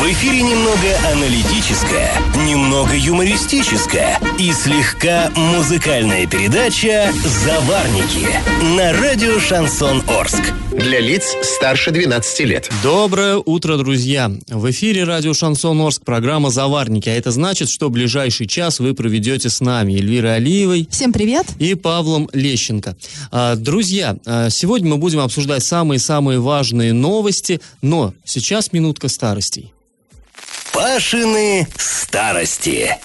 В эфире немного аналитическая, немного юмористическая и слегка музыкальная передача «Заварники» на радио «Шансон Орск». Для лиц старше 12 лет. Доброе утро, друзья! В эфире радио «Шансон Орск», программа «Заварники». А это значит, что ближайший час вы проведете с нами, Эльвирой Алиевой. Всем привет! И Павлом Лещенко. Друзья, сегодня мы будем обсуждать самые-самые важные новости, но сейчас минутка старостей. Пашины старости.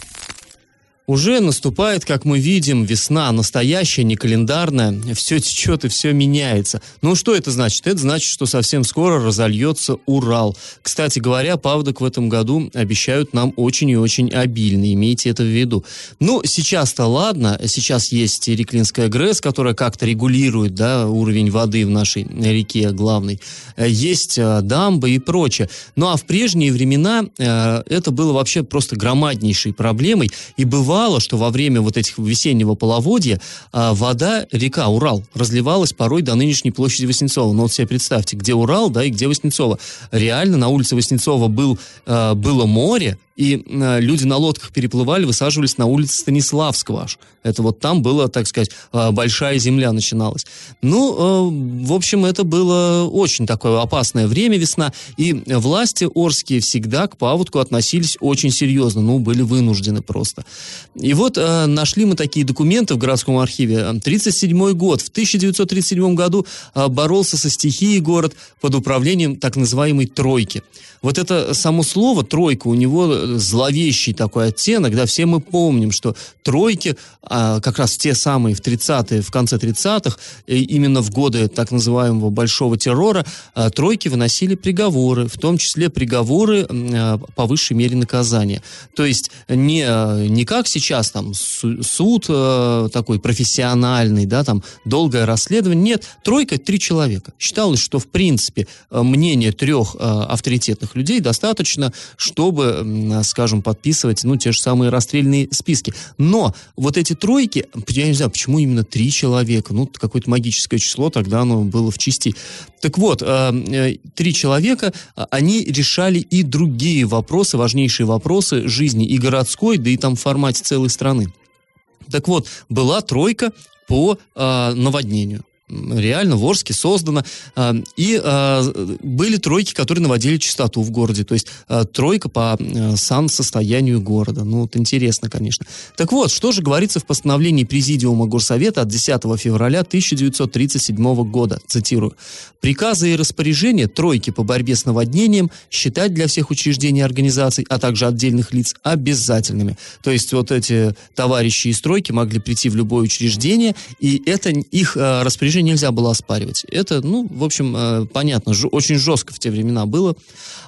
Уже наступает, как мы видим, весна, настоящая, не календарная. Все течет и все меняется. Ну, что это значит? Это значит, что совсем скоро разольется Урал. Кстати говоря, паводок в этом году обещают нам очень и очень обильно. Имейте это в виду. Ну, сейчас-то ладно. Сейчас есть Ириклинская ГРЭС, которая как-то регулирует, да, уровень воды в нашей реке главной. Есть дамбы и прочее. Ну, а в прежние времена это было вообще просто громаднейшей проблемой. И бывало, что во время вот этих весеннего половодья вода, река Урал, разливалась порой до нынешней площади Васнецова. Но вот себе представьте, где Урал, да, и где Васнецова. Реально на улице Васнецова было море, и люди на лодках переплывали, высаживались на улице Станиславского аж. Это вот там была, так сказать, большая земля начиналась. Ну, в общем, это было очень такое опасное время, весна. И власти орские всегда к паводку относились очень серьезно. Ну, были вынуждены просто. И вот нашли мы такие документы в городском архиве. 1937 год. В 1937 году боролся со стихией город под управлением так называемой «тройки». Вот это само слово «тройка», у него зловещий такой оттенок, да, все мы помним, что тройки, как раз те самые в 30-е, в конце 30-х, именно в годы так называемого большого террора, тройки выносили приговоры, в том числе приговоры по высшей мере наказания. То есть не как сейчас там суд такой профессиональный, да, там долгое расследование, нет, тройка — 3 человека. Считалось, что в принципе мнение 3 авторитетных людей достаточно, чтобы, скажем, подписывать, ну, те же самые расстрельные списки. Но вот эти тройки, я не знаю, почему именно 3 человека, ну, какое-то магическое число, тогда оно было в чести. Так вот, 3 человека, они решали и другие вопросы, важнейшие вопросы жизни и городской, да и там в формате целой страны. Так вот, была тройка по наводнению. Реально в Орске создано. И были тройки, которые наводили чистоту в городе. То есть тройка по сансостоянию города. Ну, вот интересно, конечно. Так вот, что же говорится в постановлении Президиума Горсовета от 10 февраля 1937 года? Цитирую. «Приказы и распоряжения тройки по борьбе с наводнением считать для всех учреждений и организаций, а также отдельных лиц, обязательными». То есть вот эти товарищи из тройки могли прийти в любое учреждение, и это их распоряжение нельзя было оспаривать. Это, ну, в общем, понятно, очень жестко в те времена было.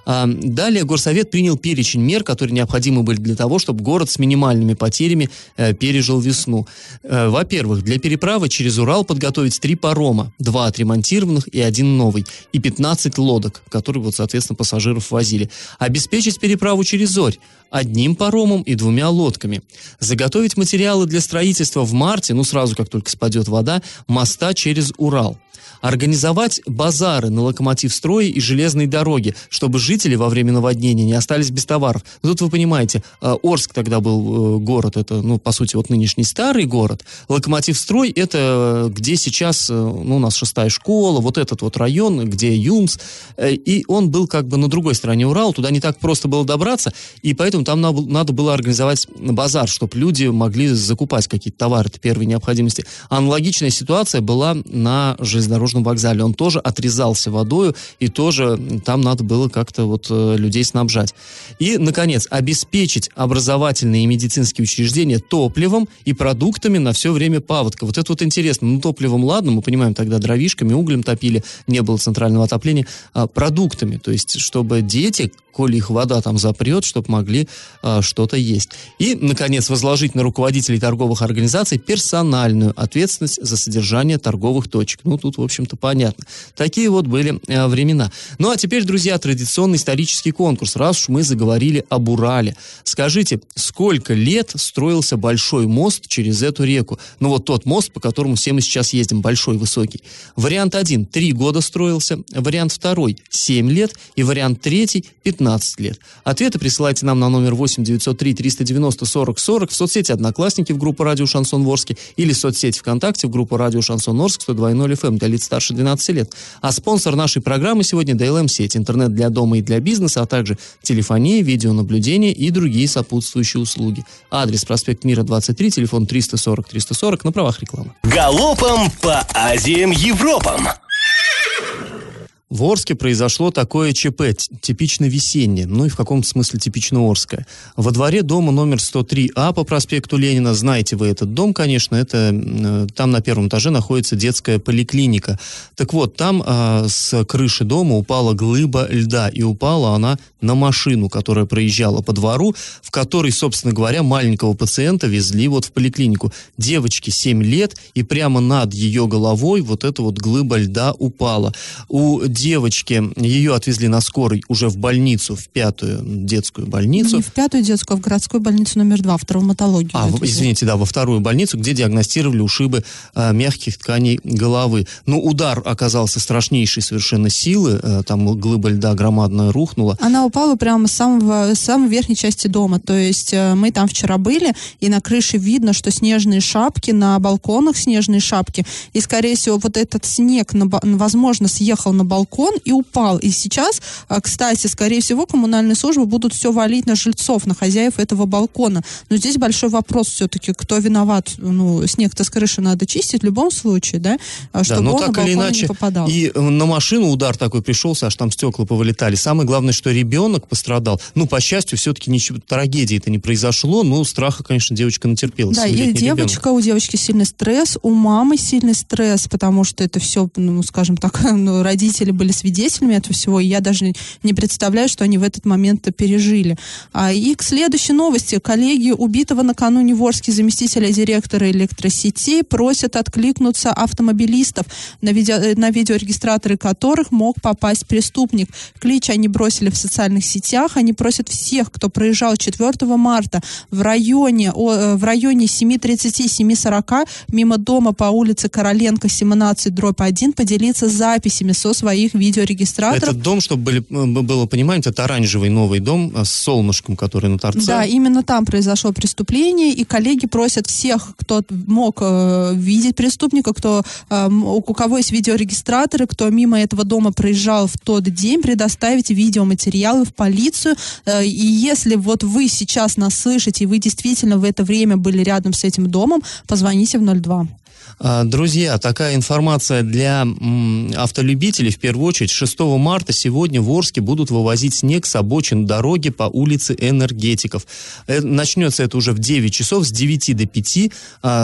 Далее Горсовет принял перечень мер, которые необходимы были для того, чтобы город с минимальными потерями пережил весну. Во-первых, для переправы через Урал подготовить 3 парома, 2 отремонтированных и 1 новый, и 15 лодок, которые, вот, соответственно, пассажиров возили. Обеспечить переправу через Зорь 1 паромом и 2 лодками. Заготовить материалы для строительства в марте, ну, сразу, как только спадет вода, моста через Урал. Организовать базары на локомотивстрое и железной дороге, чтобы жители во время наводнения не остались без товаров. Но тут вы понимаете, Орск тогда был город, это, ну, по сути, вот нынешний старый город. Локомотивстрой — это где сейчас, ну, у нас 6-я школа, вот этот вот район, где ЮМЗ. И он был как бы на другой стороне Урала, туда не так просто было добраться, и поэтому там надо было организовать базар, чтобы люди могли закупать какие-то товары первой необходимости. Аналогичная ситуация была на железнодорожном вокзале. Он тоже отрезался водою, и тоже там надо было как-то вот людей снабжать. И, наконец, обеспечить образовательные и медицинские учреждения топливом и продуктами на все время паводка. Вот это вот интересно. Ну, топливом, ладно, мы понимаем, тогда дровишками, углем топили, не было центрального отопления, продуктами, то есть, чтобы дети, коли их вода там запрет, чтобы могли что-то есть. И, наконец, возложить на руководителей торговых организаций персональную ответственность за содержание торговых торговых точек. Ну, тут, в общем-то, понятно. Такие вот были времена. Ну, а теперь, друзья, традиционный исторический конкурс. Раз уж мы заговорили об Урале. Скажите, сколько лет строился большой мост через эту реку? Ну, вот тот мост, по которому все мы сейчас ездим, большой, высокий. Вариант 1 – 3 года строился. Вариант 2 – 7 лет. И вариант 3 – 15 лет. Ответы присылайте нам на номер 8-903-390-40-40 в соцсети «Одноклассники» в группу «Радио Шансон Ворске» или в соцсети ВКонтакте в группу «Радио Шансон Орск» 102.0 FM для лиц старше 12 лет. А спонсор нашей программы сегодня – DLM-сеть, интернет для дома и для бизнеса, а также телефония, видеонаблюдение и другие сопутствующие услуги. Адрес: проспект Мира, 23, телефон 340-340, на правах рекламы. Галопом по Азиям, Европам! В Орске произошло такое ЧП, типично весеннее, ну и в каком-то смысле типично Орское. Во дворе дома номер 103А по проспекту Ленина, знаете вы этот дом, конечно, это там на первом этаже находится детская поликлиника. Так вот, там с крыши дома упала глыба льда, и упала она на машину, которая проезжала по двору, в которой, собственно говоря, маленького пациента везли вот в поликлинику. Девочке 7 лет, и прямо над ее головой вот эта вот глыба льда упала. У девочки, ее отвезли на скорой уже в больницу, в 5-ю детскую больницу. Не в 5-ю детскую, а в городскую больницу номер 2, в травматологию. Во 2-ю больницу, где диагностировали ушибы мягких тканей головы. Но удар оказался страшнейшей совершенно силы, там глыба льда громадная рухнула. Она упала прямо с самой верхней части дома, то есть мы там вчера были, и на крыше видно, что снежные шапки, на балконах снежные шапки, и, скорее всего, вот этот снег, возможно, съехал на балкон, и упал. И сейчас, кстати, скорее всего, коммунальные службы будут все валить на жильцов, на хозяев этого балкона. Но здесь большой вопрос все-таки, кто виноват. Ну, снег-то с крыши надо чистить в любом случае, да? Чтобы он на балкон не попадал. И на машину удар такой пришелся, аж там стекла повылетали. Самое главное, что ребенок пострадал. Ну, по счастью, все-таки ничего трагедии-то не произошло, но страха, конечно, девочка натерпелась. Да, и у девочки сильный стресс, у мамы сильный стресс, потому что это все, ну, скажем так, родители были свидетелями этого всего, и я даже не представляю, что они в этот момент пережили. И к следующей новости. Коллеги убитого накануне в Орске заместителя директора электросетей просят откликнуться автомобилистов, на видеорегистраторы которых мог попасть преступник. Клич они бросили в социальных сетях. Они просят всех, кто проезжал 4 марта в районе 7:30-7:40 мимо дома по улице Короленко 17/1 поделиться записями со своих видеорегистраторов. Этот дом, чтобы было понимание, это оранжевый новый дом с солнышком, который на торце. Да, именно там произошло преступление, и коллеги просят всех, кто мог видеть преступника, у кого есть видеорегистраторы, кто мимо этого дома проезжал в тот день, предоставить видеоматериалы в полицию. И если вот вы сейчас нас слышите, и вы действительно в это время были рядом с этим домом, позвоните в 02. Друзья, такая информация для автолюбителей, в первую очередь. 6 марта сегодня в Орске будут вывозить снег с обочин дороги по улице Энергетиков. Начнется это уже в 9 часов, с 9 до 5.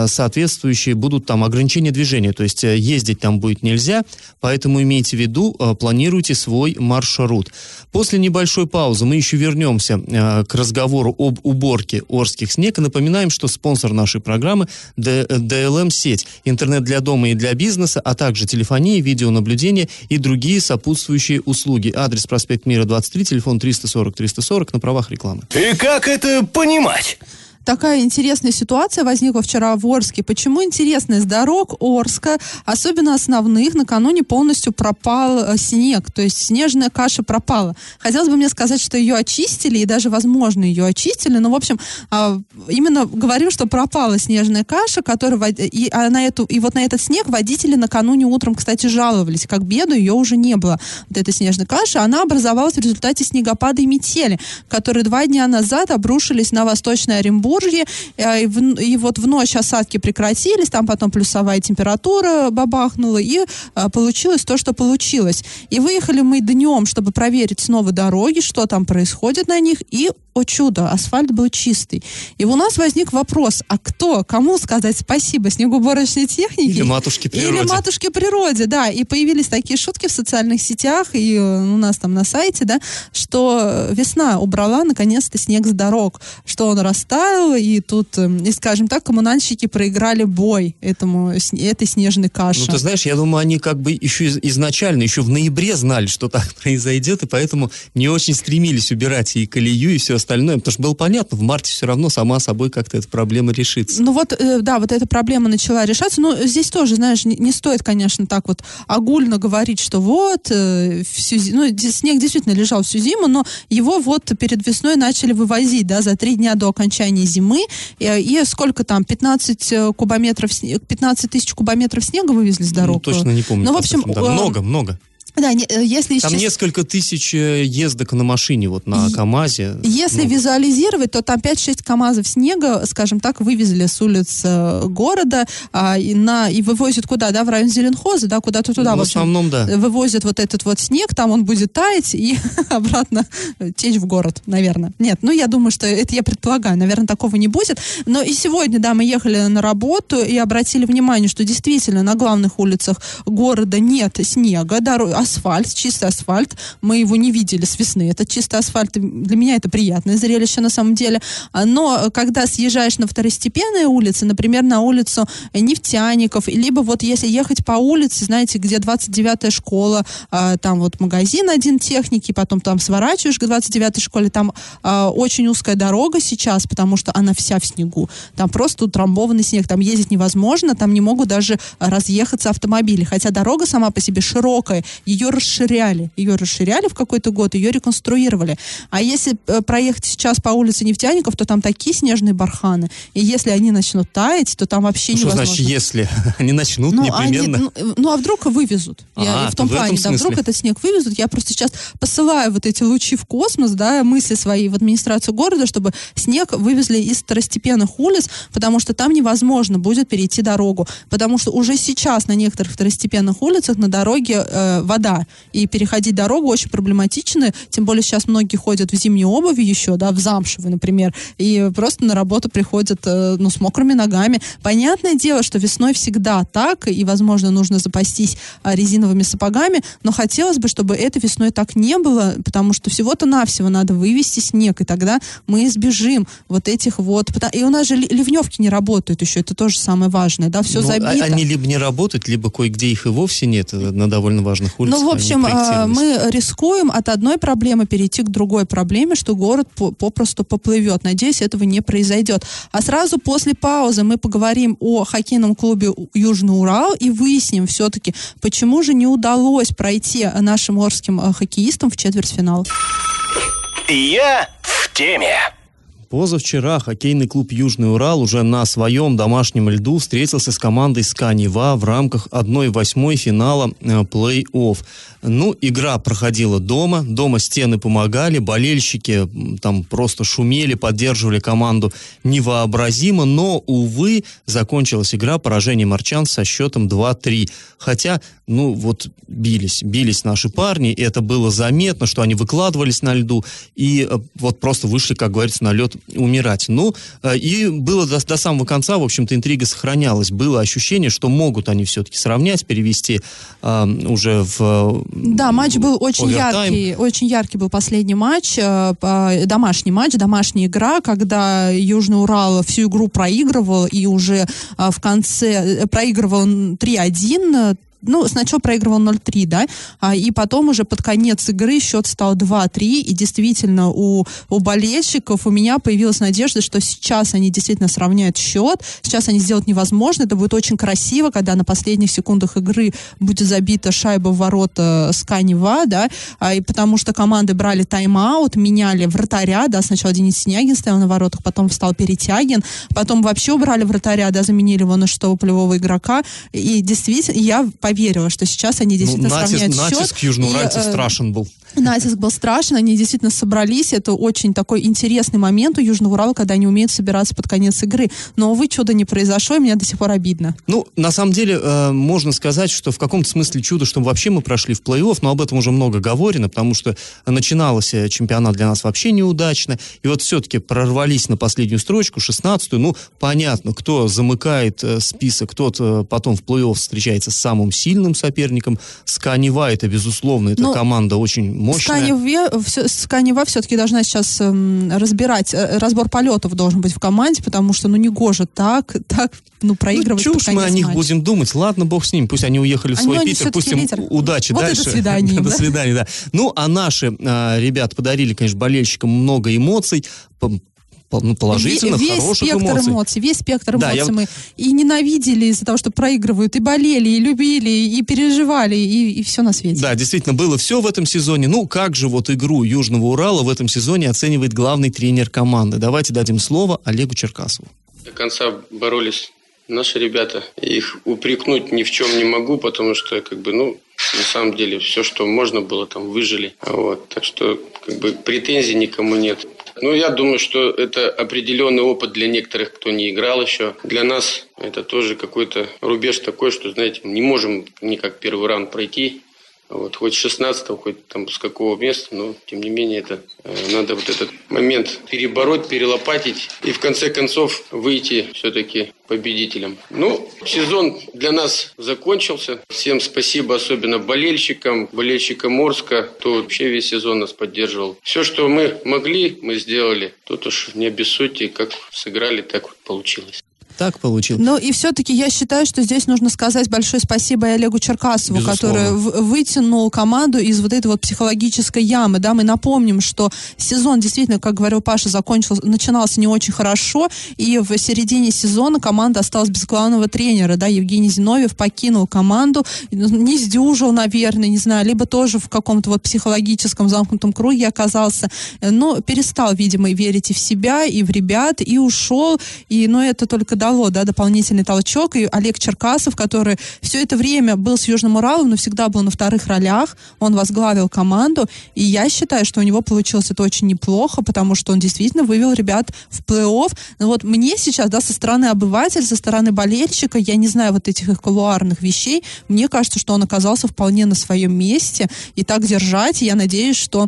Соответствующие будут там ограничения движения, то есть ездить там будет нельзя, поэтому имейте в виду, планируйте свой маршрут. После небольшой паузы мы еще вернемся к разговору об уборке орских снег. Напоминаем, что спонсор нашей программы DLM-сеть. Интернет для дома и для бизнеса, а также телефонии, видеонаблюдение и другие сопутствующие услуги. Адрес: проспект Мира, 23, телефон 340-340, на правах рекламы. И как это понимать? Такая интересная ситуация возникла вчера в Орске. Почему интересность дорог Орска, особенно основных, накануне полностью пропал снег, то есть снежная каша пропала. Хотелось бы мне сказать, что ее очистили, и даже, возможно, ее очистили, но, в общем, именно говорим, что пропала снежная каша, и вот на этот снег водители накануне утром, кстати, жаловались, как беду, ее уже не было. Вот эта снежная каша, она образовалась в результате снегопада и метели, которые 2 дня назад обрушились на Восточный Оренбург. И вот в ночь осадки прекратились, там потом плюсовая температура бабахнула, и получилось то, что получилось. И выехали мы днем, чтобы проверить снова дороги, что там происходит на них, и, о чудо, асфальт был чистый. И у нас возник вопрос, а кому сказать спасибо, снегоуборочной технике? Или матушке природе. Да. И появились такие шутки в социальных сетях, и у нас там на сайте, да, что весна убрала, наконец-то, снег с дорог, что он растаял, правил, и тут, скажем так, коммунальщики проиграли бой этой снежной каше. Ну, ты знаешь, я думаю, они как бы еще изначально, еще в ноябре знали, что так произойдет, и поэтому не очень стремились убирать и колею, и все остальное, потому что было понятно, в марте все равно сама собой как-то эта проблема решится. Ну вот, да, вот эта проблема начала решаться, но здесь тоже, знаешь, не стоит, конечно, так вот огульно говорить, что вот, снег действительно лежал всю зиму, но его вот перед весной начали вывозить, да, за 3 дня до окончания зимы, и сколько там, 15 тысяч кубометров снега вывезли с дорог? Ну, точно не помню. Ну, в общем... Много. Да, если там несколько тысяч ездок на машине, вот на КАМАЗе. Если визуализировать, то там 5-6 КАМАЗов снега, скажем так, вывезли с улиц города и вывозят куда, да, в район Зеленхоза, да, куда-то туда. Ну, в основном, да. Вывозят вот этот вот снег, там он будет таять и обратно течь в город, наверное. Нет, ну я думаю, что это я предполагаю, наверное, такого не будет. Но и сегодня, да, мы ехали на работу и обратили внимание, что действительно на главных улицах города нет снега, асфальт, чистый асфальт. Мы его не видели с весны. Это чистый асфальт. Для меня это приятное зрелище на самом деле. Но когда съезжаешь на второстепенные улицы, например, на улицу Нефтяников, либо вот если ехать по улице, знаете, где 29-я школа, там вот магазин один техники, потом там сворачиваешь к 29-й школе, там очень узкая дорога сейчас, потому что она вся в снегу. Там просто утрамбованный снег. Там ездить невозможно, там не могут даже разъехаться автомобили. Хотя дорога сама по себе широкая, Ее расширяли в какой-то год, ее реконструировали. А если проехать сейчас по улице Нефтяников, то там такие снежные барханы. И если они начнут таять, то там вообще невозможно. Что значит, если? Они начнут непременно? А вдруг вывезут? Вдруг этот снег вывезут? Я просто сейчас посылаю вот эти лучи в космос, да, мысли свои в администрацию города, чтобы снег вывезли из второстепенных улиц, потому что там невозможно будет перейти дорогу. Потому что уже сейчас на некоторых второстепенных улицах на дороге вода. И переходить дорогу очень проблематично, тем более сейчас многие ходят в зимней обуви еще, да, в замшевой, например, и просто на работу приходят, с мокрыми ногами. Понятное дело, что весной всегда так, и, возможно, нужно запастись резиновыми сапогами, но хотелось бы, чтобы это весной так не было, потому что всего-то навсего надо вывести снег, и тогда мы избежим вот этих вот... И у нас же ливневки не работают еще, это тоже самое важное, да, все забито. Они либо не работают, либо кое-где их и вовсе нет, на довольно важных улицах. Ну, в общем, мы рискуем от одной проблемы перейти к другой проблеме, что город попросту поплывет. Надеюсь, этого не произойдет. А сразу после паузы мы поговорим о хоккейном клубе «Южный Урал» и выясним все-таки, почему же не удалось пройти нашим орским хоккеистам в четвертьфинал. Я в теме. Позавчера хоккейный клуб «Южный Урал» уже на своем домашнем льду встретился с командой СКА-Нева в рамках 1/8 финала плей-офф. Ну, игра проходила дома стены помогали, болельщики там просто шумели, поддерживали команду невообразимо, но, увы, закончилась игра поражением арчан со счетом 2-3. Хотя, бились наши парни, это было заметно, что они выкладывались на льду и вот просто вышли, как говорится, на лед умирать. Ну, и было до самого конца, в общем-то, интрига сохранялась. Было ощущение, что могут они все-таки сравнять, перевести уже в... Да, матч был очень яркий. Очень яркий был последний матч. Домашняя игра, когда Южный Урал всю игру проигрывал и уже в конце проигрывал 3-1. Сначала проигрывал 0-3, да, и потом уже под конец игры счет стал 2-3, и действительно у болельщиков, у меня появилась надежда, что сейчас они действительно сравняют счет, сейчас они сделают невозможное, это будет очень красиво, когда на последних секундах игры будет забита шайба в ворота СКА-Нева, да, и потому что команды брали тайм-аут, меняли вратаря, да, сначала Денис Синягин стоял на воротах, потом встал Перетягин, потом вообще убрали вратаря, да, заменили его на шестого полевого игрока, и действительно, я верила, что сейчас они действительно сравняют счет. Натиск южноуральцев страшен был. Натиск был страшен, они действительно собрались. Это очень такой интересный момент у Южного Урала, когда они умеют собираться под конец игры. Но, увы, чудо не произошло, и мне до сих пор обидно. На самом деле, можно сказать, что в каком-то смысле чудо, что вообще мы прошли в плей-офф, но об этом уже много говорено, потому что начинался чемпионат для нас вообще неудачно. И вот все-таки прорвались на последнюю строчку, 16-ю. Понятно, кто замыкает список, тот потом в плей-офф встречается с самым сильным сильным соперником. СКА-Нева, это, безусловно, эта команда очень мощная. СКА-Нева все-таки должна сейчас разбирать, разбор полетов должен быть в команде, потому что, негоже так проигрывать. Ну, чушь, мы о них будем думать. Ладно, бог с ним, пусть они уехали в свой Питер, пусть им удачи дальше. Вот это свидание. До свидания, да. Ну, а наши ребят подарили, конечно, болельщикам много эмоций, положительных, хороших эмоций. Весь спектр эмоций мы и ненавидели из-за того, что проигрывают, и болели, и любили, и переживали, и все на свете. Да, действительно, было все в этом сезоне. Ну, как же вот игру Южного Урала в этом сезоне оценивает главный тренер команды? Давайте дадим слово Олегу Черкасову. До конца боролись наши ребята. Их упрекнуть ни в чем не могу, потому что, на самом деле, все, что можно было, там, выжили. Вот. Так что, претензий никому нет. Я думаю, что это определенный опыт для некоторых, кто не играл еще. Для нас это тоже какой-то рубеж такой, что, знаете, не можем никак первый раунд пройти. Вот, хоть с 16-го, хоть там с какого места, но тем не менее это надо вот этот момент перебороть, перелопатить и в конце концов выйти все-таки победителем. Сезон для нас закончился. Всем спасибо, особенно болельщикам Орска, кто вообще весь сезон нас поддерживал. Все, что мы могли, мы сделали. Тут уж не обессудьте, как сыграли, так вот получилось. Так получилось. Но и все-таки я считаю, что здесь нужно сказать большое спасибо Олегу Черкасову, который вытянул команду из вот этой вот психологической ямы. Да, мы напомним, что сезон действительно, как говорил Паша, начинался не очень хорошо, и в середине сезона команда осталась без главного тренера. Да, Евгений Зиновьев покинул команду, не сдюжил, наверное, не знаю, либо тоже в каком-то вот психологическом замкнутом круге оказался, но перестал, видимо, верить и в себя, и в ребят, и ушел, это только дало, дополнительный толчок. И Олег Черкасов, который все это время был с Южным Уралом, но всегда был на вторых ролях, он возглавил команду, и я считаю, что у него получилось это очень неплохо, потому что он действительно вывел ребят в плей-офф. Но вот мне сейчас, со стороны обывателя, со стороны болельщика, я не знаю вот этих кулуарных вещей, мне кажется, что он оказался вполне на своем месте, и так держать, и я надеюсь, что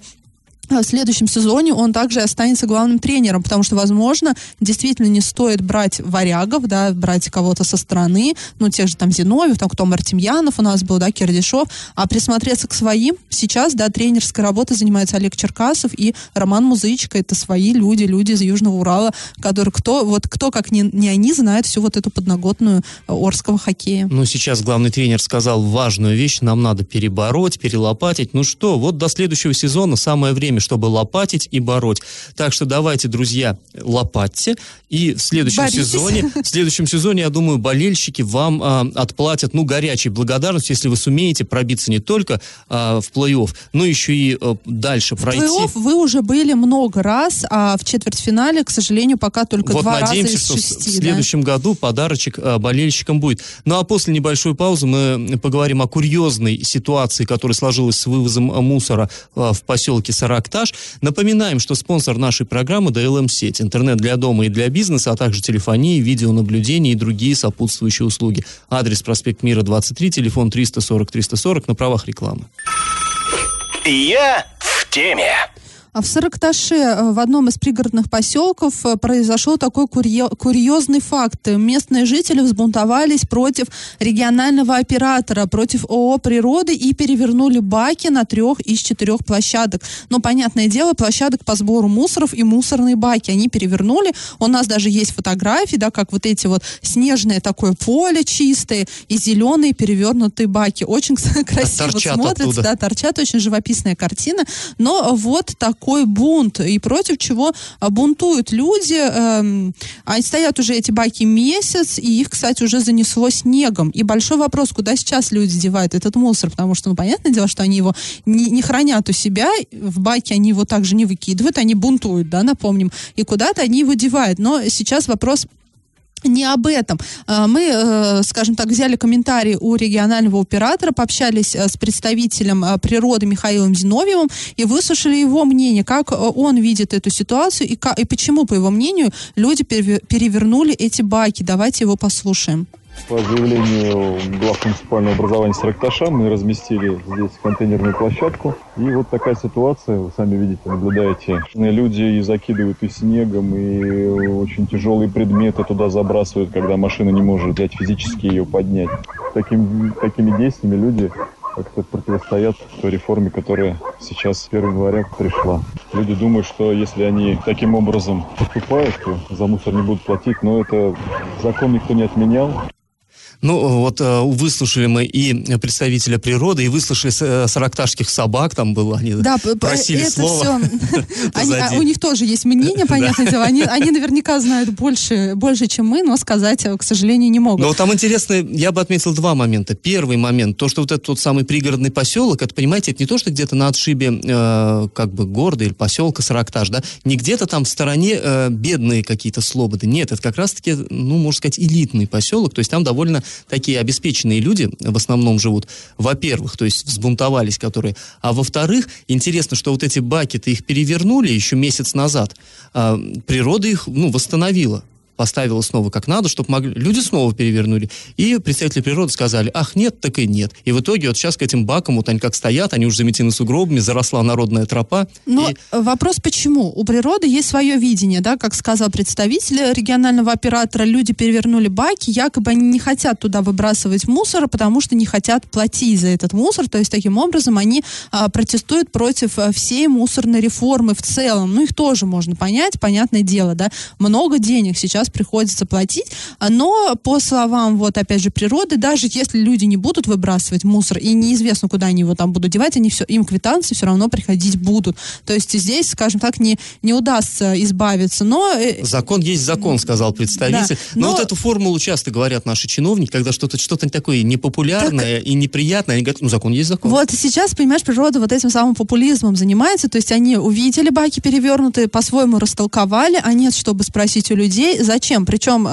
в следующем сезоне он также останется главным тренером, потому что, возможно, действительно не стоит брать варягов, брать кого-то со стороны, тех же Зиновьев, кто Мартемьянов у нас был, Кирдишов, а присмотреться к своим. Сейчас, тренерской работой занимается Олег Черкасов и Роман Музычка, это свои люди из Южного Урала, которые кто как не они, знают всю вот эту подноготную орского хоккея. Сейчас главный тренер сказал важную вещь, нам надо перебороть, перелопатить, до следующего сезона самое время, чтобы лопатить и бороть. Так что давайте, друзья, лопатьте. И в следующем сезоне, я думаю, болельщики вам отплатят, горячей благодарностью, если вы сумеете пробиться не только в плей-офф, но еще и дальше пройти. В плей-офф вы уже были много раз, а в четвертьфинале, к сожалению, пока только два раза из 6. Надеемся, что в следующем году подарочек болельщикам будет. А после небольшой паузы мы поговорим о курьезной ситуации, которая сложилась с вывозом мусора в поселке Саракташ. Напоминаем, что спонсор нашей программы DLM-сеть. Интернет для дома и для бизнеса, а также телефонии, видеонаблюдение и другие сопутствующие услуги. Адрес: проспект Мира, 23, телефон 340-340 на правах рекламы. Я в теме. В Саракташе, в одном из пригородных поселков, произошел такой курьезный факт. Местные жители взбунтовались против регионального оператора, против ООО «Природы», и перевернули баки на 3 из 4 площадок. Но, понятное дело, площадок по сбору мусоров и мусорные баки они перевернули. У нас даже есть фотографии, как вот эти вот снежное такое поле чистое и зеленые перевернутые баки. Очень красиво смотрится, торчат, очень живописная картина. Но вот такой бунт, и против чего бунтуют люди. Они стоят уже, эти баки, месяц, и их, кстати, уже занесло снегом. И большой вопрос, куда сейчас люди девают этот мусор, потому что, понятное дело, что они его не хранят у себя, в баке они его также не выкидывают, они бунтуют, напомним, и куда-то они его девают. Но сейчас вопрос не об этом. Мы, скажем так, взяли комментарий у регионального оператора, пообщались с представителем природы Михаилом Зиновьевым и выслушали его мнение, как он видит эту ситуацию и почему, по его мнению, люди перевернули эти баки. Давайте его послушаем. По заявлению глав муниципального образования Саракташа мы разместили здесь контейнерную площадку. И вот такая ситуация, вы сами видите, наблюдаете. Люди и закидывают и снегом, и очень тяжелые предметы туда забрасывают, когда машина не может взять физически ее поднять. Такими действиями люди как-то противостоят той реформе, которая сейчас 1 января пришла. Люди думают, что если они таким образом поступают, то за мусор не будут платить, но это закон никто не отменял. Ну, вот выслушали мы и представителя природы, и выслушали саракташских собак, там было, они да, просили это слово. У них тоже есть мнение, понятное дело, они наверняка знают больше, чем мы, но сказать, к сожалению, не могут. Но там интересно, я бы отметил два момента. Первый момент, то, что вот этот тот самый пригородный поселок, это, понимаете, это не то, что где-то на отшибе как бы города или поселка Саракташ, да, не где-то там в стороне бедные какие-то слободы, нет, это как раз-таки, ну, можно сказать, элитный поселок, то есть там довольно такие обеспеченные люди в основном живут, во-первых, то есть взбунтовались которые, а во-вторых, интересно, что вот эти бакеты их перевернули еще месяц назад, природа их, ну, восстановила, поставила снова как надо, чтобы могли... Люди снова перевернули. И представители природы сказали, ах, нет, так и нет. И в итоге вот сейчас к этим бакам, вот они как стоят, они уже заметены сугробами, заросла народная тропа. Но вопрос почему? У природы есть свое видение, да, как сказал представитель регионального оператора, люди перевернули баки, якобы они не хотят туда выбрасывать мусор, потому что не хотят платить за этот мусор, то есть таким образом они протестуют против всей мусорной реформы в целом. Ну, их тоже можно понять, понятное дело, да. Много денег сейчас приходится платить, но по словам, вот опять же, природы, даже если люди не будут выбрасывать мусор и неизвестно, куда они его там будут девать, они все, им квитанции все равно приходить будут. То есть здесь, скажем так, не удастся избавиться, но... Закон есть закон, сказал представитель. Да, но вот эту формулу часто говорят наши чиновники, когда что-то такое непопулярное так... и неприятное, они говорят, ну, закон есть закон. Вот сейчас, понимаешь, природа вот этим самым популизмом занимается, то есть они увидели баки перевернутые, по-своему растолковали, а нет, чтобы спросить у людей, зачем? Причем,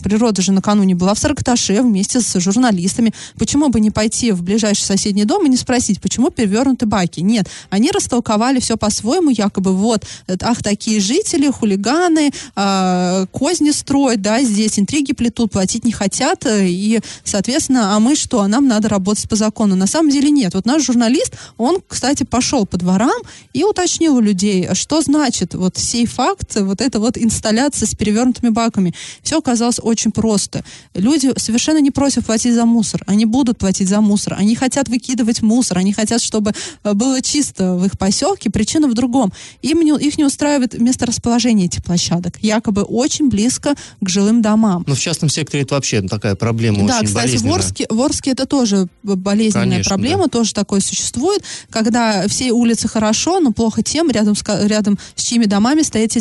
природа же накануне была в Саракташе вместе с журналистами. Почему бы не пойти в ближайший соседний дом и не спросить, почему перевернуты баки? Нет. Они растолковали все по-своему, якобы, вот, ах, такие жители, хулиганы, козни строят, да, здесь интриги плетут, платить не хотят, и, соответственно, а мы что? Нам надо работать по закону. На самом деле нет. Вот наш журналист, он, кстати, пошел по дворам и уточнил у людей, что значит вот сей факт, вот эта вот инсталляция с перевернутыми баками. Все оказалось очень просто. Люди совершенно не просят платить за мусор. Они будут платить за мусор. Они хотят выкидывать мусор. Они хотят, чтобы было чисто в их поселке. Причина в другом. Их не устраивает месторасположение этих площадок. Якобы очень близко к жилым домам. Но в частном секторе это вообще такая проблема, да, очень, кстати, болезненная. Да, кстати, в Орске это тоже болезненная, конечно, проблема. Да. Тоже такое существует. Когда все улицы хорошо, но плохо тем, рядом с чьими домами стоят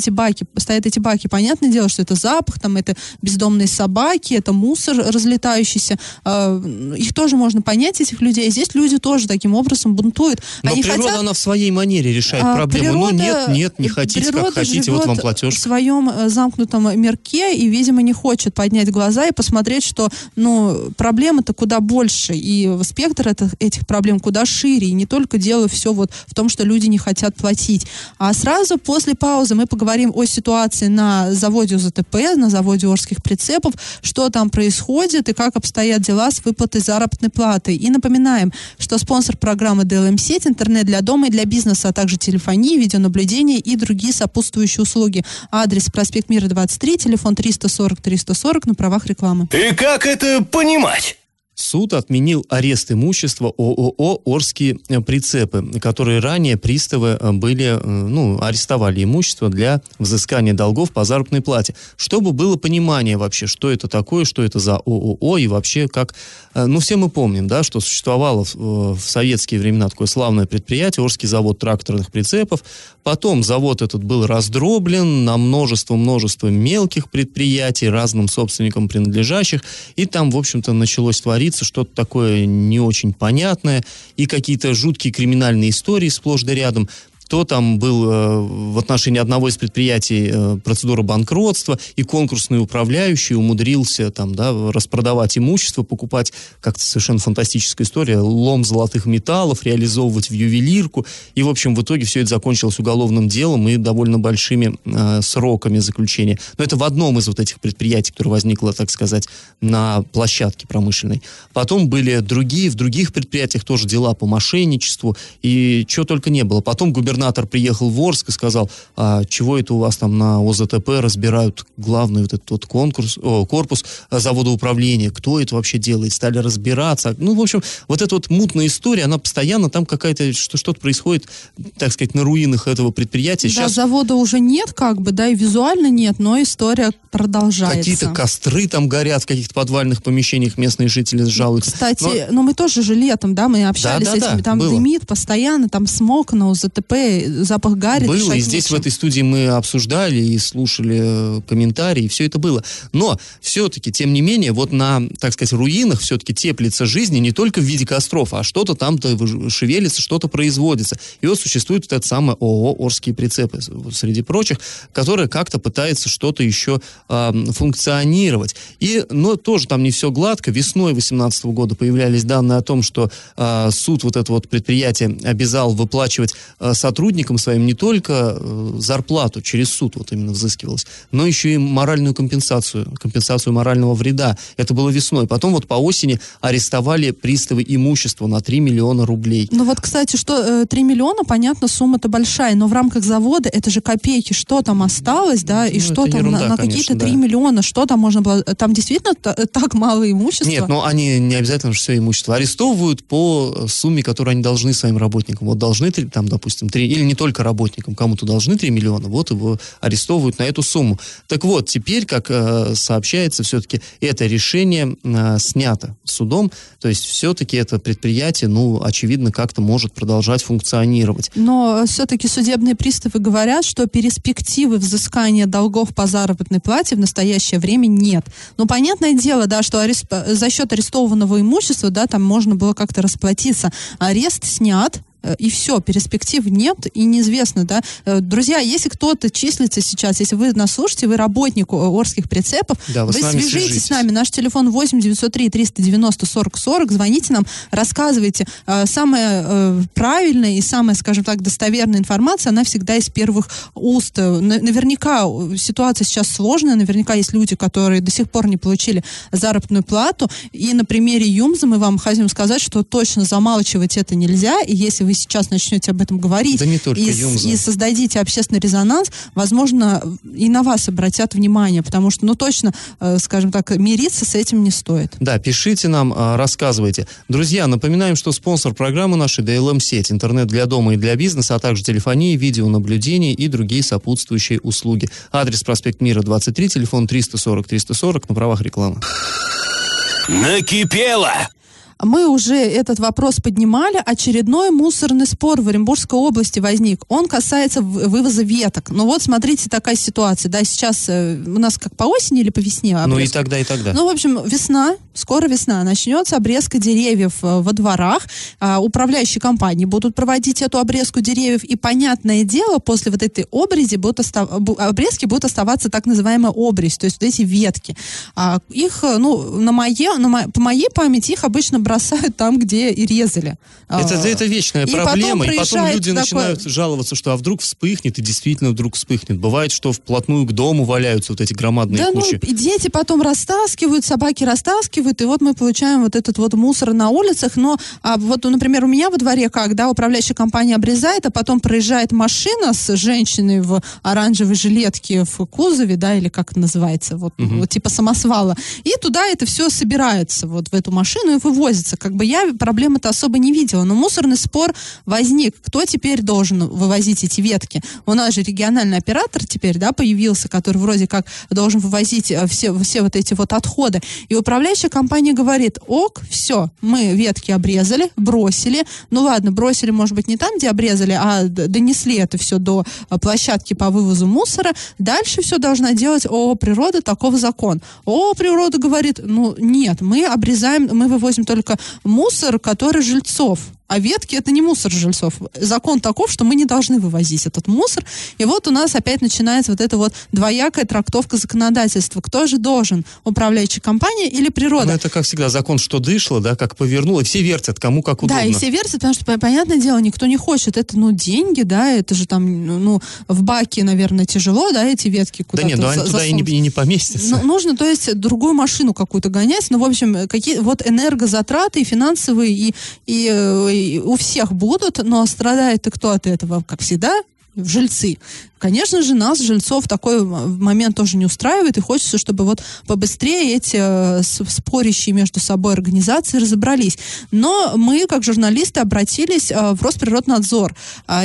эти баки. Понятное дело, что это запах, там, это бездомные собаки, это мусор разлетающийся. Их тоже можно понять, этих людей. Здесь люди тоже таким образом бунтуют. Но они природа, она в своей манере решает проблему. Ну, нет, не хотите, как хотите, вот вам платеж. В своем замкнутом мирке и, видимо, не хочет поднять глаза и посмотреть, что, проблема-то куда больше, и спектр этих проблем куда шире, и не только дело все вот в том, что люди не хотят платить. А сразу после паузы мы поговорим о ситуации на заводе ЗТП, на заводе Орских прицепов, что там происходит и как обстоят дела с выплатой заработной платы. И напоминаем, что спонсор программы DLM-сеть, интернет для дома и для бизнеса, а также телефонии, видеонаблюдение и другие сопутствующие услуги. Адрес: проспект Мира, 23, телефон 340-340 на правах рекламы. И как это понимать? Суд отменил арест имущества ООО «Орские прицепы», которые ранее приставы были, арестовали имущество для взыскания долгов по заработной плате. Чтобы было понимание вообще, что это такое, что это за ООО и вообще как... все мы помним, да, что существовало в советские времена такое славное предприятие, Орский завод тракторных прицепов. Потом завод этот был раздроблен на множество мелких предприятий, разным собственникам принадлежащих. И там, в общем-то, началось творить что-то такое не очень понятное, и какие-то жуткие криминальные истории сплошь да рядом. то там был в отношении одного из предприятий процедура банкротства, и конкурсный управляющий умудрился там, да, распродавать имущество, покупать, как-то совершенно фантастическая история, лом золотых металлов, реализовывать в ювелирку, и, в общем, в итоге все это закончилось уголовным делом и довольно большими сроками заключения. Но это в одном из вот этих предприятий, которое возникло, так сказать, на площадке промышленной. Потом были другие, в других предприятиях тоже дела по мошенничеству, и чего только не было. Потом губернатор приехал в Орск и сказал, а чего это у вас там на ОЗТП разбирают главный вот этот вот корпус завода управления, кто это вообще делает, стали разбираться. Ну, в общем, вот эта вот мутная история, она постоянно там какая-то, что-то происходит, так сказать, на руинах этого предприятия. Да, сейчас завода уже нет, как бы, да, и визуально нет, но история продолжается. Какие-то костры там горят в каких-то подвальных помещениях, местные жители жалуются. Кстати, но мы тоже же летом, да, мы общались с этими, там было. Дымит постоянно, там смог на ОЗТП, запах гари. Было, и здесь в этой студии мы обсуждали и слушали комментарии, и все это было. Но все-таки, тем не менее, вот на, так сказать, руинах все-таки теплится жизнь не только в виде костров, а что-то там-то шевелится, что-то производится. И вот существует вот это самое ООО «Орские прицепы», среди прочих, которое как-то пытается что-то еще функционировать. И, но тоже там не все гладко. Весной 2018 года появлялись данные о том, что суд вот это вот предприятие обязал выплачивать сотрудникам своим не только зарплату через суд, вот именно взыскивалось, но еще и моральную компенсацию морального вреда. Это было весной. Потом вот по осени арестовали приставы имущества на 3 миллиона рублей. Ну вот, кстати, что 3 миллиона, понятно, сумма-то большая, но в рамках завода это же копейки, что там осталось, да, и ну, что там ерунда, на какие-то 3 миллиона, что там можно было, там действительно так мало имущества? Нет, но они не обязательно же все имущество. Арестовывают по сумме, которую они должны своим работникам. Вот должны там, допустим, 3, или не только работникам, кому-то должны 3 миллиона, вот его арестовывают на эту сумму. Так вот, теперь, как сообщается, все-таки это решение снято судом, то есть все-таки это предприятие, ну, очевидно, как-то может продолжать функционировать. Но все-таки судебные приставы говорят, что перспективы взыскания долгов по заработной плате в настоящее время нет. Но понятное дело, да, что за счет арестованного имущества, да, там можно было как-то расплатиться. Арест снят, и все, перспектив нет, и неизвестно, да. Друзья, если кто-то числится сейчас, если вы нас слушаете, вы работник Орских прицепов, да, вы свяжитесь с нами. Наш телефон 8-903-390-40-40, звоните нам, рассказывайте. Самая правильная и самая, скажем так, достоверная информация, она всегда из первых уст. Наверняка ситуация сейчас сложная, наверняка есть люди, которые до сих пор не получили заработную плату, и на примере ЮМЗа мы вам хотим сказать, что точно замалчивать это нельзя, и если вы сейчас начнете об этом говорить, да не только и создадите общественный резонанс, возможно, и на вас обратят внимание, потому что, ну, точно, скажем так, мириться с этим не стоит. Да, пишите нам, рассказывайте. Друзья, напоминаем, что спонсор программы нашей DLM-сеть, интернет для дома и для бизнеса, а также телефонии, видеонаблюдение и другие сопутствующие услуги. Адрес: проспект Мира, 23, телефон 340-340, на правах рекламы. Накипело! Мы уже этот вопрос поднимали. Очередной мусорный спор в Оренбургской области возник. Он касается вывоза веток. Ну вот, смотрите, такая ситуация. Да, сейчас у нас как по осени или по весне обрезка? Ну и тогда, и тогда. Ну, в общем, весна, скоро весна. Начнется обрезка деревьев во дворах. Управляющие компании будут проводить эту обрезку деревьев. И, понятное дело, после вот этой обрезки будут оставаться так называемая обрезь, то есть вот эти ветки. Их, ну, по моей памяти, их обычно бросают там, где и резали. Это вечная проблема. И потом люди начинают жаловаться, что а вдруг вспыхнет, и действительно вдруг вспыхнет. Бывает, что вплотную к дому валяются вот эти громадные кучи. Да, ну, и дети потом растаскивают, собаки растаскивают, и вот мы получаем вот этот вот мусор на улицах. Но вот, например, у меня во дворе, когда управляющая компания обрезает, а потом проезжает машина с женщиной в оранжевой жилетке в кузове, да, или как это называется, вот типа самосвала, и туда это все собирается, вот в эту машину, и вывозят. Как бы я проблемы-то особо не видела, но мусорный спор возник. Кто теперь должен вывозить эти ветки? У нас же региональный оператор теперь, да, появился, который вроде как должен вывозить все вот эти вот отходы. И управляющая компания говорит: ок, все, мы ветки обрезали, бросили. Ну ладно, бросили, может быть, не там, где обрезали, а донесли это все до площадки по вывозу мусора. Дальше все должна делать ООО «Природа», таков закон. ООО «Природа» говорит: ну нет, мы обрезаем, мы вывозим только мусор, который жильцов. А ветки — это не мусор жильцов. Закон таков, что мы не должны вывозить этот мусор. И вот у нас опять начинается вот эта вот двоякая трактовка законодательства. Кто же должен? Управляющая компания или природа? Но это, как всегда, закон, что дышло, да, как повернуло. И все вертят, кому как удобно. Да, и все вертят, потому что, понятное дело, никто не хочет. Это, деньги, да, это же там, в баке, наверное, тяжело, да, эти ветки куда-то засунуть. Да нет, туда и не поместятся. Нужно, то есть, другую машину какую-то гонять. В общем, какие вот энергозатраты и финансовые, и у всех будут, но страдает-то кто от этого, как всегда, жильцы. Конечно же, нас, жильцов, такой момент тоже не устраивает, и хочется, чтобы вот побыстрее эти спорящие между собой организации разобрались. Но мы, как журналисты, обратились в Росприроднадзор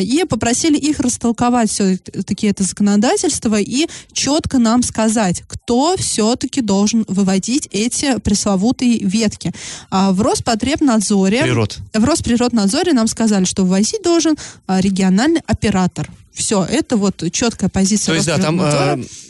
и попросили их растолковать все-таки это законодательство и четко нам сказать, кто все-таки должен выводить эти пресловутые ветки. В Росприроднадзоре нам сказали, что вывозить должен региональный оператор. Все, это вот четкая позиция. То есть, да, там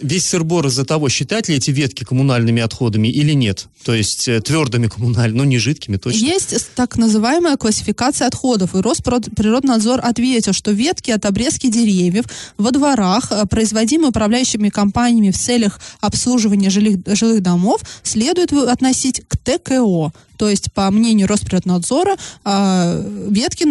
весь сыр-бор из-за того, считать ли эти ветки коммунальными отходами или нет. То есть твердыми коммунальными, но не жидкими точно. Есть так называемая классификация отходов. И Росприроднадзор ответил, что ветки от обрезки деревьев во дворах, производимые управляющими компаниями в целях обслуживания жилых домов, следует относить к ТКО. То есть, по мнению Росприроднадзора, ветки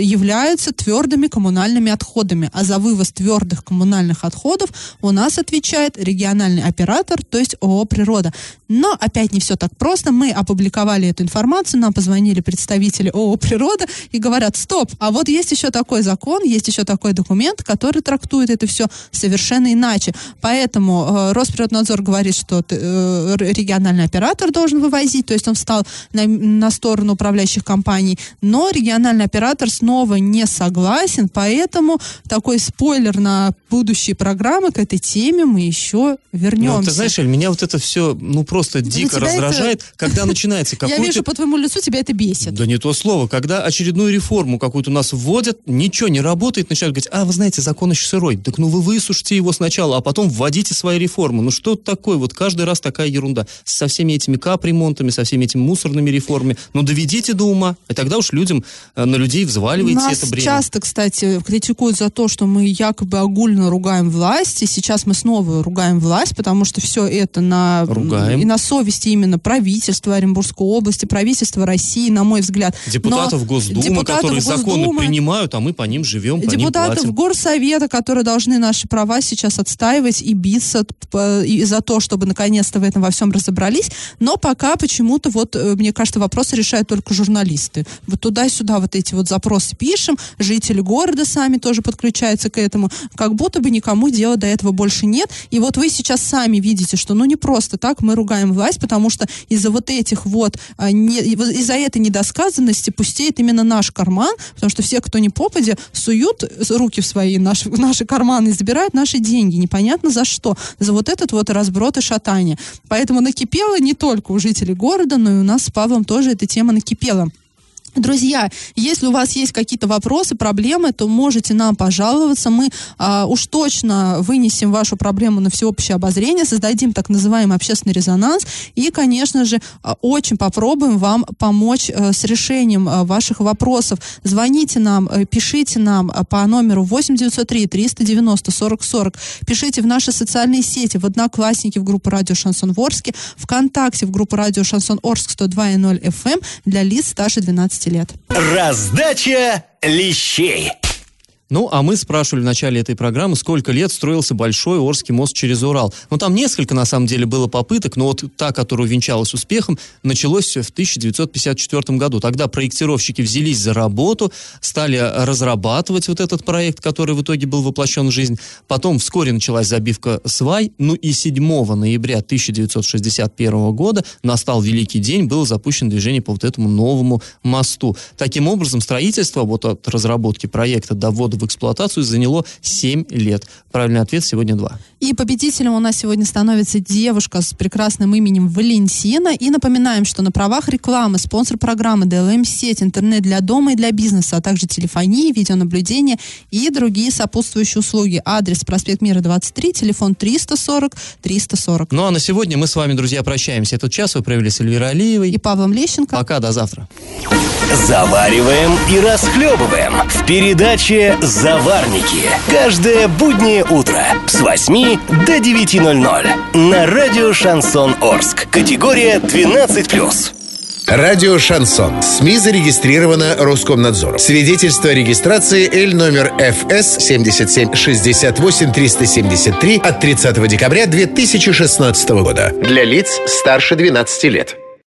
являются твердыми коммунальными отходами. А за вывоз твердых коммунальных отходов у нас отвечает региональный оператор, то есть ООО «Природа». Но опять не все так просто. Мы опубликовали эту информацию, нам позвонили представители ООО «Природа» и говорят: стоп, а вот есть еще такой закон, есть еще такой документ, который трактует это все совершенно иначе. Поэтому Росприроднадзор говорит, что региональный оператор должен вывозить, то есть он встал на сторону управляющих компаний, но региональный оператор снова не согласен, поэтому такой спойлер на будущие программы к этой теме, мы еще вернемся. Ты знаешь, Эль, меня вот это все просто дико раздражает, когда начинается какой-то... Я вижу по твоему лицу, тебя это бесит. Да не то слово. Когда очередную реформу какую-то у нас вводят, ничего не работает, начинают говорить: вы знаете, закон еще сырой. Так вы высушите его сначала, а потом вводите свои реформы. Что такое? Вот каждый раз такая ерунда. Со всеми этими капремонтами, со всеми этими мусорными реформами. Доведите до ума, и тогда уж на людей взваливаете это бремя. Нас часто, кстати, критикуют за то, что мы якобы огульно ругаем власть, и сейчас мы снова ругаем власть, потому что все это и на совести именно правительства Оренбургской области, правительства России, на мой взгляд. Депутатов Госдумы, которые законы принимают, а мы по ним живем, по ним платим. Депутатов Горсовета, которые должны наши права сейчас отстаивать и биться за то, чтобы наконец-то в этом во всем разобрались, но пока почему-то мне кажется, вопросы решают только журналисты. Вот туда-сюда эти запросы пишем, жители города сами тоже подключаются к этому, как будто бы никому дела до этого больше нет. И вы сейчас сами видите, что не просто так мы ругаем власть, потому что из-за из-за этой недосказанности пустеет именно наш карман, потому что все, кто не попадя, суют руки в свои наши карманы и забирают наши деньги. Непонятно за что. За этот разброд и шатание. Поэтому накипело не только у жителей города, но и у нас с Павлом тоже эта тема накипела. Друзья, если у вас есть какие-то вопросы, проблемы, то можете нам пожаловаться. Мы уж точно вынесем вашу проблему на всеобщее обозрение, создадим так называемый общественный резонанс и, конечно же, очень попробуем вам помочь с решением ваших вопросов. Звоните нам, пишите нам по номеру 8-903-390-4040. Пишите в наши социальные сети, в Одноклассники, в группу «Радио Шансон Ворске», ВКонтакте, в группу «Радио Шансон Орск» 102.0 FM для лиц старше 12 лет. Раздача лещей. А мы спрашивали в начале этой программы, сколько лет строился большой Орский мост через Урал. Там несколько, на самом деле, было попыток, но та, которая увенчалась успехом, началось все в 1954 году. Тогда проектировщики взялись за работу, стали разрабатывать этот проект, который в итоге был воплощен в жизнь. Потом вскоре началась забивка свай, и 7 ноября 1961 года настал великий день, было запущено движение по этому новому мосту. Таким образом, строительство от разработки проекта до ввода в эксплуатацию заняло 7 лет. Правильный ответ сегодня 2. И победителем у нас сегодня становится девушка с прекрасным именем Валентина. И напоминаем, что на правах рекламы спонсор программы DLM сеть интернет для дома и для бизнеса, а также телефонии, видеонаблюдения и другие сопутствующие услуги. Адрес: проспект Мира, 23, телефон 340 340. Ну а на сегодня мы с вами, друзья, прощаемся. Этот час вы провели с Эльвирой Алиевой и Павлом Лещенко. Пока, до завтра. Завариваем и расхлебываем в передаче «Заварники». Каждое буднее утро с 8 до 9:00 на радио «Шансон Орск». Категория 12+. Радио «Шансон». СМИ зарегистрировано Роскомнадзором. Свидетельство о регистрации Л номер ФС 77 68 373 от 30 декабря 2016 года. Для лиц старше 12 лет.